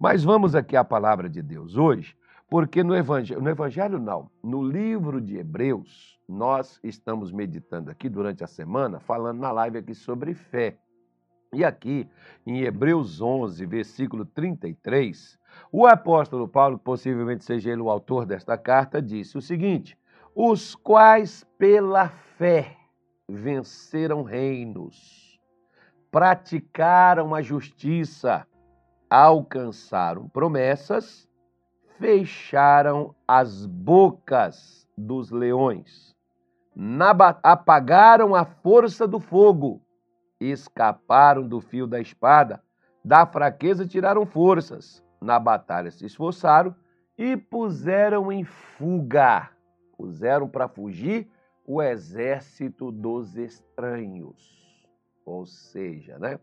Mas vamos aqui à palavra de Deus hoje, porque no livro de Hebreus, nós estamos meditando aqui durante a semana, falando na live aqui sobre fé. E aqui, em Hebreus 11, versículo 33, o apóstolo Paulo, possivelmente seja ele o autor desta carta, disse o seguinte: os quais pela fé venceram reinos, praticaram a justiça, alcançaram promessas, fecharam as bocas dos leões, apagaram a força do fogo, escaparam do fio da espada, da fraqueza tiraram forças, na batalha se esforçaram e puseram em fuga, puseram para fugir o exército dos estranhos. Ou seja, né?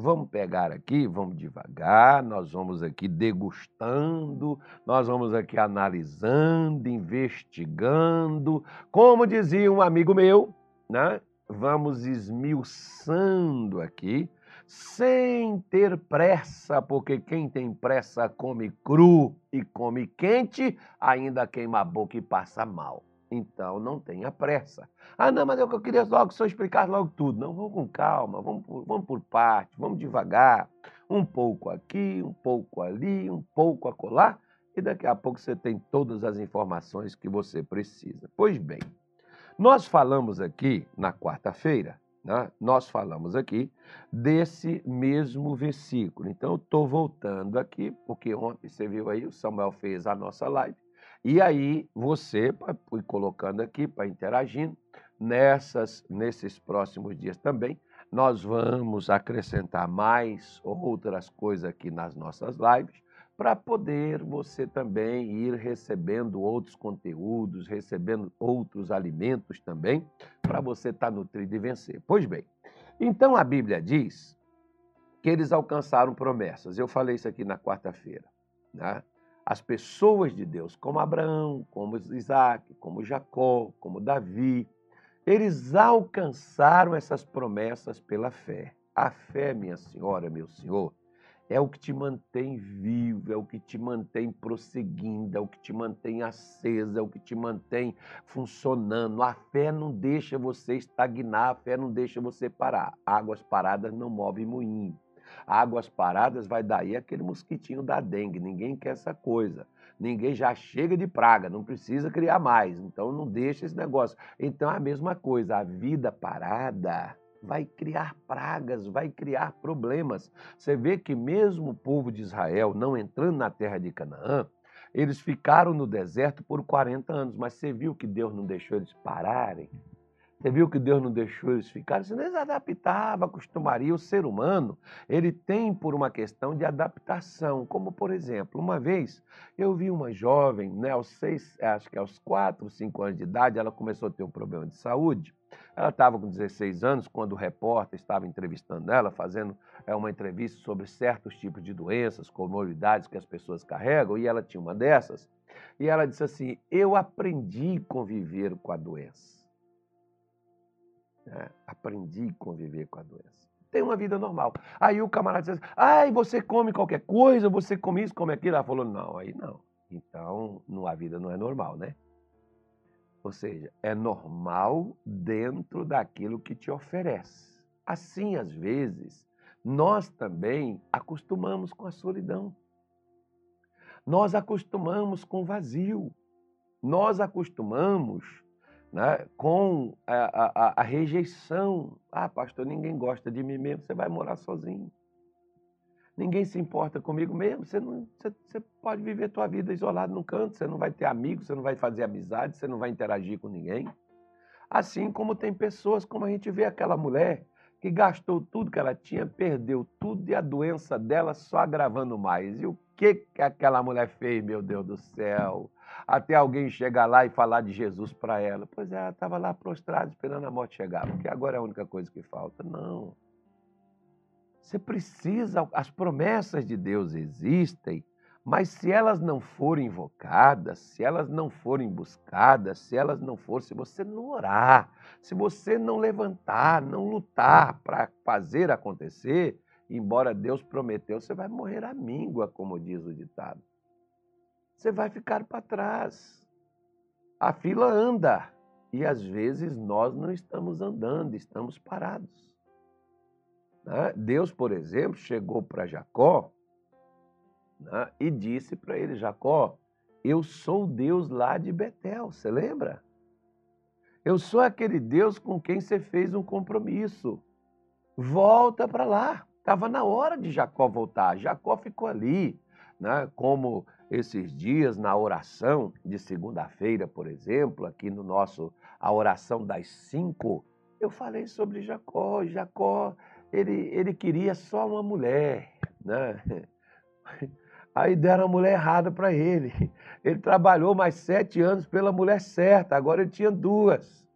Vamos pegar aqui, vamos devagar, nós vamos aqui degustando, nós vamos aqui analisando, investigando. Como dizia um amigo meu, né? Vamos esmiuçando aqui, sem ter pressa, porque quem tem pressa come cru e come quente, ainda queima a boca e passa mal. Então, não tenha pressa. Ah, não, mas eu queria logo só explicar logo tudo. Não, vamos com calma, vamos por parte, vamos devagar. Um pouco aqui, um pouco ali, um pouco acolá. E daqui a pouco você tem todas as informações que você precisa. Pois bem, nós falamos aqui na quarta-feira, né? Nós falamos aqui desse mesmo versículo. Então, eu estou voltando aqui, porque ontem você viu aí, o Samuel fez a nossa live. E aí você, fui colocando aqui, para interagindo, nesses próximos dias também, nós vamos acrescentar mais outras coisas aqui nas nossas lives, para poder você também ir recebendo outros conteúdos, recebendo outros alimentos também, para você estar nutrido e vencer. Pois bem, então a Bíblia diz que eles alcançaram promessas. Eu falei isso aqui na quarta-feira, né? As pessoas de Deus, como Abraão, como Isaac, como Jacó, como Davi, eles alcançaram essas promessas pela fé. A fé, minha senhora, meu senhor, é o que te mantém vivo, é o que te mantém prosseguindo, é o que te mantém acesa, é o que te mantém funcionando. A fé não deixa você estagnar, a fé não deixa você parar. Águas paradas não movem moinho. Águas paradas vai daí aquele mosquitinho da dengue, ninguém quer essa coisa, ninguém já chega de praga, não precisa criar mais, então não deixa esse negócio. Então é a mesma coisa, a vida parada vai criar pragas, vai criar problemas. Você vê que mesmo o povo de Israel não entrando na terra de Canaã, eles ficaram no deserto por 40 anos, mas você viu que Deus não deixou eles pararem? Você viu que Deus não deixou eles ficarem, senão eles adaptavam, acostumaria. O ser humano, ele tem por uma questão de adaptação, como por exemplo, uma vez eu vi uma jovem, né, aos 4, 5 anos de idade, ela começou a ter um problema de saúde. Ela estava com 16 anos, quando o repórter estava entrevistando ela, fazendo uma entrevista sobre certos tipos de doenças, comorbidades que as pessoas carregam, e ela tinha uma dessas, e ela disse assim: eu aprendi a conviver com a doença. Aprendi a conviver com a doença. Tem uma vida normal. Aí o camarada diz: ai, você come qualquer coisa, você come isso, come aquilo. Ela falou: não, aí não. Então, a vida não é normal, né? Ou seja, é normal dentro daquilo que te oferece. Assim, às vezes, nós também acostumamos com a solidão. Nós acostumamos com o vazio. Nós acostumamos, né, com a rejeição. Ah, pastor, ninguém gosta de mim mesmo, você vai morar sozinho. Ninguém se importa comigo mesmo, você pode viver a tua vida isolado num canto, você não vai ter amigos, você não vai fazer amizade, você não vai interagir com ninguém. Assim como tem pessoas, como a gente vê aquela mulher que gastou tudo que ela tinha, perdeu tudo, e a doença dela só agravando mais. E o que aquela mulher fez, meu Deus do céu? Até alguém chegar lá e falar de Jesus para ela. Pois é, ela estava lá prostrada, esperando a morte chegar, porque agora é a única coisa que falta. Não. Você precisa, as promessas de Deus existem, mas se elas não forem invocadas, se elas não forem buscadas, se você não orar, se você não levantar, não lutar para fazer acontecer, Embora Deus prometeu, você vai morrer à míngua, como diz o ditado. Você vai ficar para trás. A fila anda e às vezes nós não estamos andando, estamos parados. Deus, por exemplo, chegou para Jacó e disse para ele: Jacó, eu sou o Deus lá de Betel, você lembra? Eu sou aquele Deus com quem você fez um compromisso. Volta para lá. Estava na hora de Jacó voltar. Jacó ficou ali, como esses dias na oração de segunda-feira, por exemplo, aqui no nosso, a oração das 5, eu falei sobre Jacó. Jacó, ele queria só uma mulher, Aí deram a mulher errada para ele. Ele trabalhou mais 7 anos pela mulher certa, agora ele tinha 2.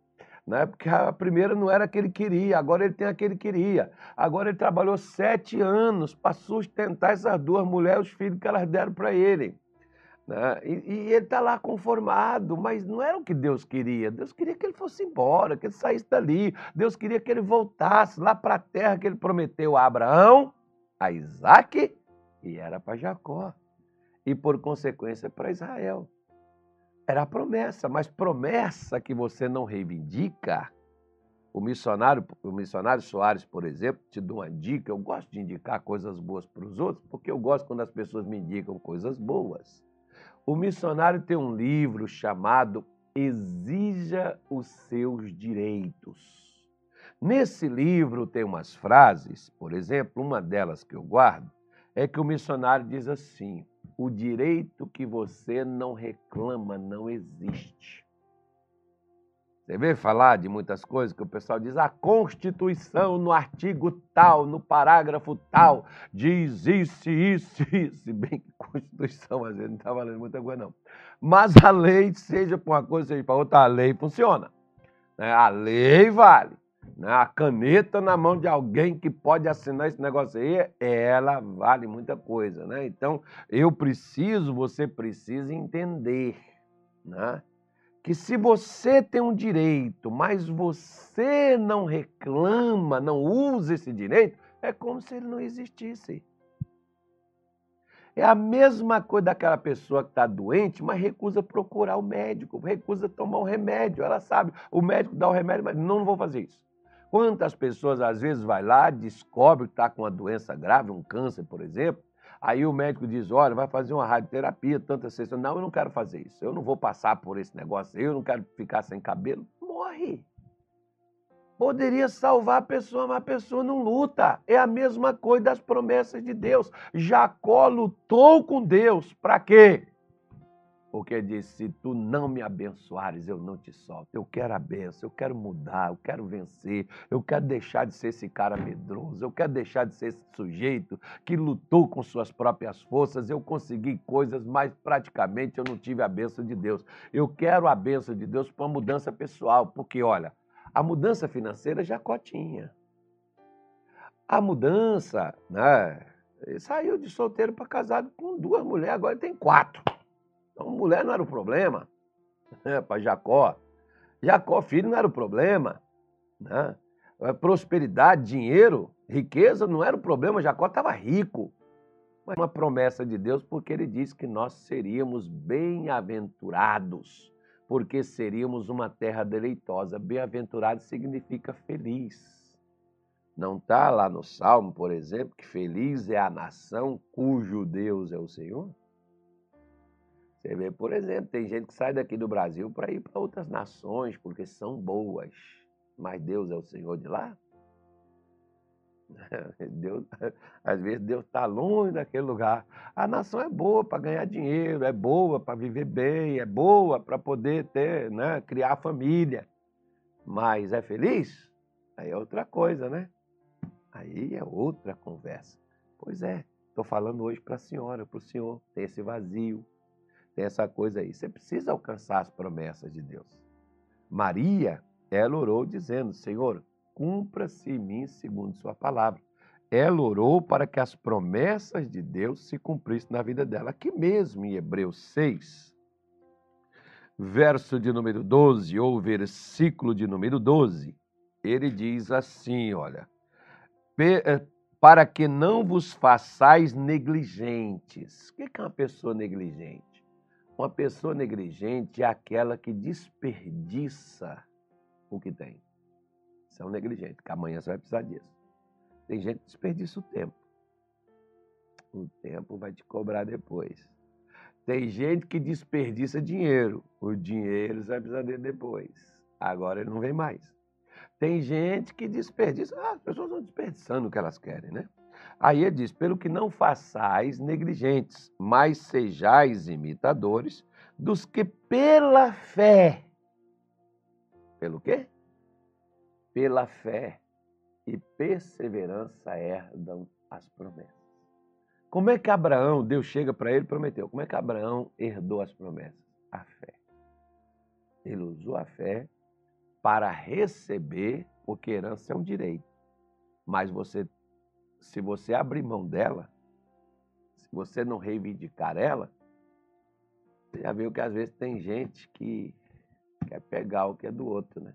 Porque a primeira não era a que ele queria, agora ele tem a que ele queria. Agora ele trabalhou 7 anos para sustentar essas 2 mulheres, os filhos que elas deram para ele. E ele está lá conformado, mas não era o que Deus queria. Deus queria que ele fosse embora, que ele saísse dali. Deus queria que ele voltasse lá para a terra que ele prometeu a Abraão, a Isaac, e era para Jacó, e por consequência para Israel. Era a promessa, mas promessa que você não reivindica. O missionário Soares, por exemplo, te dou uma dica. Eu gosto de indicar coisas boas para os outros, porque eu gosto quando as pessoas me indicam coisas boas. O missionário tem um livro chamado Exija os Seus Direitos. Nesse livro tem umas frases, por exemplo, uma delas que eu guardo, é que o missionário diz assim: o direito que você não reclama não existe. Você vê falar de muitas coisas que o pessoal diz: a Constituição, no artigo tal, no parágrafo tal, diz isso. Se bem que a Constituição, às vezes, não está valendo muita coisa, não. Mas a lei, seja para uma coisa, seja para outra, a lei funciona. A lei vale. A caneta na mão de alguém que pode assinar esse negócio aí, ela vale muita coisa, Então, você precisa entender, que se você tem um direito, mas você não reclama, não usa esse direito, é como se ele não existisse. É a mesma coisa daquela pessoa que está doente, mas recusa procurar o médico, recusa tomar o remédio. Ela sabe, o médico dá o remédio, mas não vou fazer isso. Quantas pessoas às vezes vai lá, descobre que está com uma doença grave, um câncer, por exemplo, aí o médico diz: olha, vai fazer uma radioterapia, tantas sessões. Não, eu não quero fazer isso, eu não vou passar por esse negócio, eu não quero ficar sem cabelo. Morre! Poderia salvar a pessoa, mas a pessoa não luta. É a mesma coisa das promessas de Deus. Jacó lutou com Deus. Para quê? Porque disse: se tu não me abençoares, eu não te solto. Eu quero a benção, eu quero mudar, eu quero vencer, eu quero deixar de ser esse cara medroso, eu quero deixar de ser esse sujeito que lutou com suas próprias forças. Eu consegui coisas, mas praticamente eu não tive a benção de Deus. Eu quero a benção de Deus para mudança pessoal, porque, olha, a mudança financeira Jacó tinha. A mudança, ele saiu de solteiro para casado com 2 mulheres, agora ele tem 4. Então, mulher não era o problema para Jacó. Jacó, filho, não era o problema. Prosperidade, dinheiro, riqueza não era o problema. Jacó estava rico. Mas uma promessa de Deus, porque ele disse que nós seríamos bem-aventurados, porque seríamos uma terra deleitosa. Bem-aventurado significa feliz. Não está lá no Salmo, por exemplo, que feliz é a nação cujo Deus é o Senhor? Você vê, por exemplo, tem gente que sai daqui do Brasil para ir para outras nações, porque são boas. Mas Deus é o Senhor de lá? Deus, às vezes Deus está longe daquele lugar. A nação é boa para ganhar dinheiro, é boa para viver bem, é boa para poder ter, criar família. Mas é feliz? Aí é outra coisa, Aí é outra conversa. Pois é, estou falando hoje para a senhora, para o senhor. Tem esse vazio. Tem essa coisa aí. Você precisa alcançar as promessas de Deus. Maria, ela orou dizendo: Senhor, cumpra-se em mim segundo sua palavra. Ela orou para que as promessas de Deus se cumprissem na vida dela. Aqui mesmo em Hebreus 6, verso de número 12, ou versículo de número 12, ele diz assim, olha: para que não vos façais negligentes. O que é uma pessoa negligente? Uma pessoa negligente é aquela que desperdiça o que tem. Isso é um negligente, que amanhã você vai precisar disso. Tem gente que desperdiça o tempo. O tempo vai te cobrar depois. Tem gente que desperdiça dinheiro. O dinheiro você vai precisar dele depois. Agora ele não vem mais. Tem gente que desperdiça. As pessoas estão desperdiçando o que elas querem, né? Aí ele diz, pelo que não façais negligentes, mas sejais imitadores dos que pela fé. Pelo quê? Pela fé e perseverança herdam as promessas. Como é que Abraão, Deus chega para ele e prometeu, como é que Abraão herdou as promessas? A fé. Ele usou a fé para receber, porque herança é um direito. Mas você, se você abrir mão dela, se você não reivindicar ela, você já viu que às vezes tem gente que quer pegar o que é do outro, né?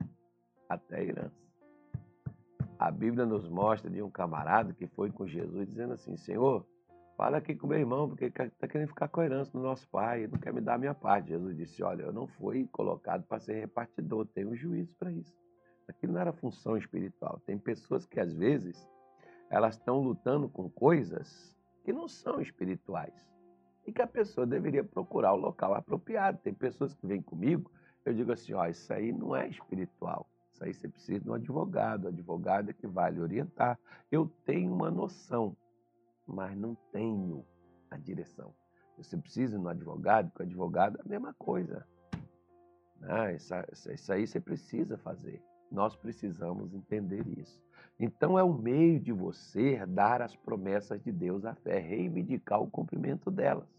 Até a herança. A Bíblia nos mostra de um camarada que foi com Jesus dizendo assim, Senhor, fala aqui com meu irmão, porque está querendo ficar com a herança do nosso pai, ele não quer me dar a minha parte. Jesus disse, olha, eu não fui colocado para ser repartidor, tenho um juízo para isso. Aquilo não era função espiritual. Tem pessoas que, às vezes, elas estão lutando com coisas que não são espirituais e que a pessoa deveria procurar o local apropriado. Tem pessoas que vêm comigo, eu digo assim, ó, isso aí não é espiritual. Isso aí você precisa de um advogado. O advogado é que vai lhe orientar. Eu tenho uma noção, mas não tenho a direção. Você precisa de um advogado, porque o advogado é a mesma coisa. Ah, isso aí você precisa fazer. Nós precisamos entender isso. Então é o meio de você herdar as promessas de Deus à fé, reivindicar o cumprimento delas.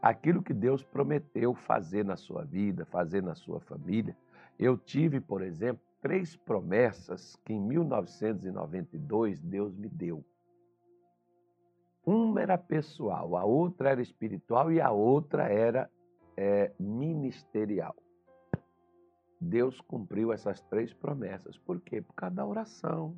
Aquilo que Deus prometeu fazer na sua vida, fazer na sua família. Eu tive, por exemplo, 3 promessas que em 1992 Deus me deu. Uma era pessoal, a outra era espiritual e a outra era ministerial. Deus cumpriu essas 3 promessas. Por quê? Por causa da oração.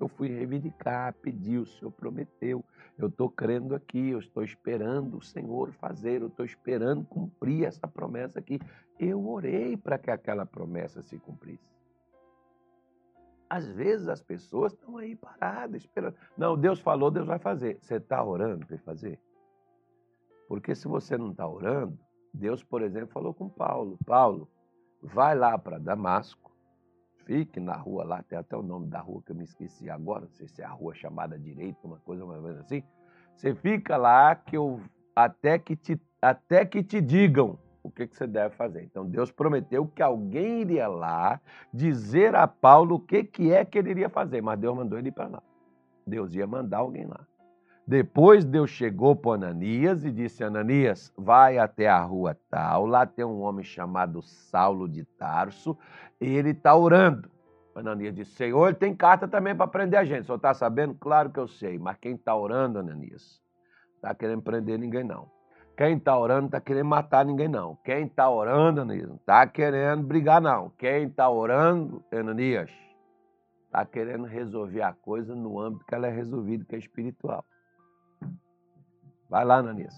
Eu fui reivindicar, pedi, o Senhor prometeu. Eu estou crendo aqui, eu estou esperando o Senhor fazer, eu estou esperando cumprir essa promessa aqui. Eu orei para que aquela promessa se cumprisse. Às vezes as pessoas estão aí paradas, esperando. Não, Deus falou, Deus vai fazer. Você está orando para fazer? Porque se você não está orando, Deus, por exemplo, falou com Paulo. Paulo, vai lá para Damasco. Fique na rua lá, tem até o nome da rua que eu me esqueci agora, não sei se é a rua chamada direito, uma coisa mais ou menos assim. Você fica lá que eu, até que te digam o que você deve fazer. Então Deus prometeu que alguém iria lá dizer a Paulo o que é que ele iria fazer, mas Deus mandou ele ir para lá. Deus ia mandar alguém lá. Depois Deus chegou para Ananias e disse, Ananias, vai até a rua tal, lá tem um homem chamado Saulo de Tarso, e ele está orando. Ananias disse, Senhor, ele tem carta também para prender a gente, o senhor está sabendo? Claro que eu sei, mas quem está orando, Ananias, não está querendo prender ninguém não. Quem está orando não está querendo matar ninguém não. Quem está orando, Ananias, não está querendo brigar não. Quem está orando, Ananias, está querendo resolver a coisa no âmbito que ela é resolvida, que é espiritual. Vai lá, Ananias.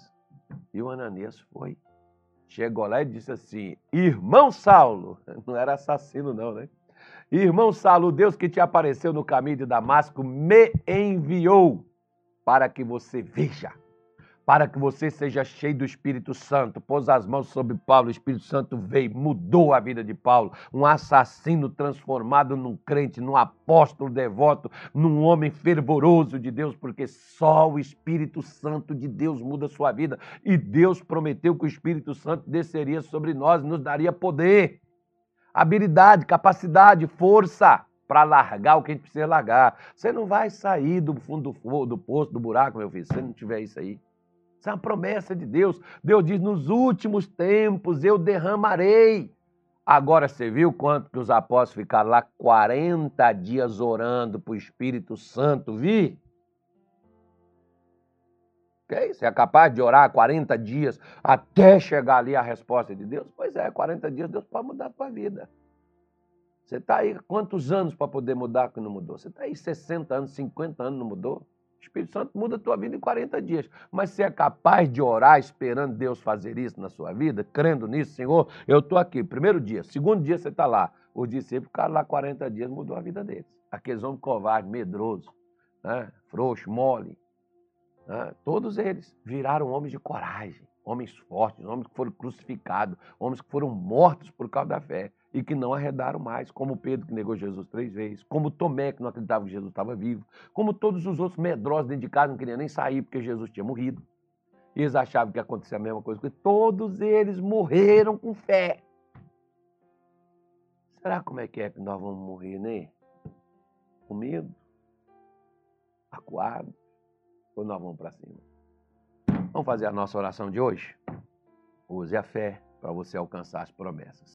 E o Ananias foi. Chegou lá e disse assim, irmão Saulo, não era assassino não, né? Irmão Saulo, Deus que te apareceu no caminho de Damasco me enviou para que você veja, para que você seja cheio do Espírito Santo. Pôs as mãos sobre Paulo, o Espírito Santo veio, mudou a vida de Paulo. Um assassino transformado num crente, num apóstolo devoto, num homem fervoroso de Deus, porque só o Espírito Santo de Deus muda a sua vida. E Deus prometeu que o Espírito Santo desceria sobre nós e nos daria poder, habilidade, capacidade, força para largar o que a gente precisa largar. Você não vai sair do fundo do poço, do buraco, meu filho, se você não tiver isso aí. Isso é uma promessa de Deus. Deus diz, nos últimos tempos eu derramarei. Agora você viu quanto que os apóstolos ficaram lá 40 dias orando para o Espírito Santo vir? Okay? Você é capaz de orar 40 dias até chegar ali a resposta de Deus? Pois é, 40 dias Deus pode mudar a tua vida. Você está aí quantos anos para poder mudar que não mudou? Você está aí 60 anos, 50 anos, não mudou? O Espírito Santo muda a tua vida em 40 dias. Mas você é capaz de orar esperando Deus fazer isso na sua vida? Crendo nisso, Senhor, eu estou aqui. Primeiro dia, segundo dia você está lá. Os discípulos ficaram lá 40 dias, mudou a vida deles. Aqueles homens covardes, medrosos, né? Frouxos, mole. Né? Todos eles viraram homens de coragem, homens fortes, homens que foram crucificados, homens que foram mortos por causa da fé e que não arredaram mais, como Pedro, que negou Jesus 3 vezes, como Tomé, que não acreditava que Jesus estava vivo, como todos os outros medrosos dentro de casa, não queriam nem sair porque Jesus tinha morrido. E eles achavam que ia acontecer a mesma coisa. Todos eles morreram com fé. Será como é que nós vamos morrer, né? Com medo? Acuados? Ou nós vamos para cima? Vamos fazer a nossa oração de hoje? Use a fé para você alcançar as promessas.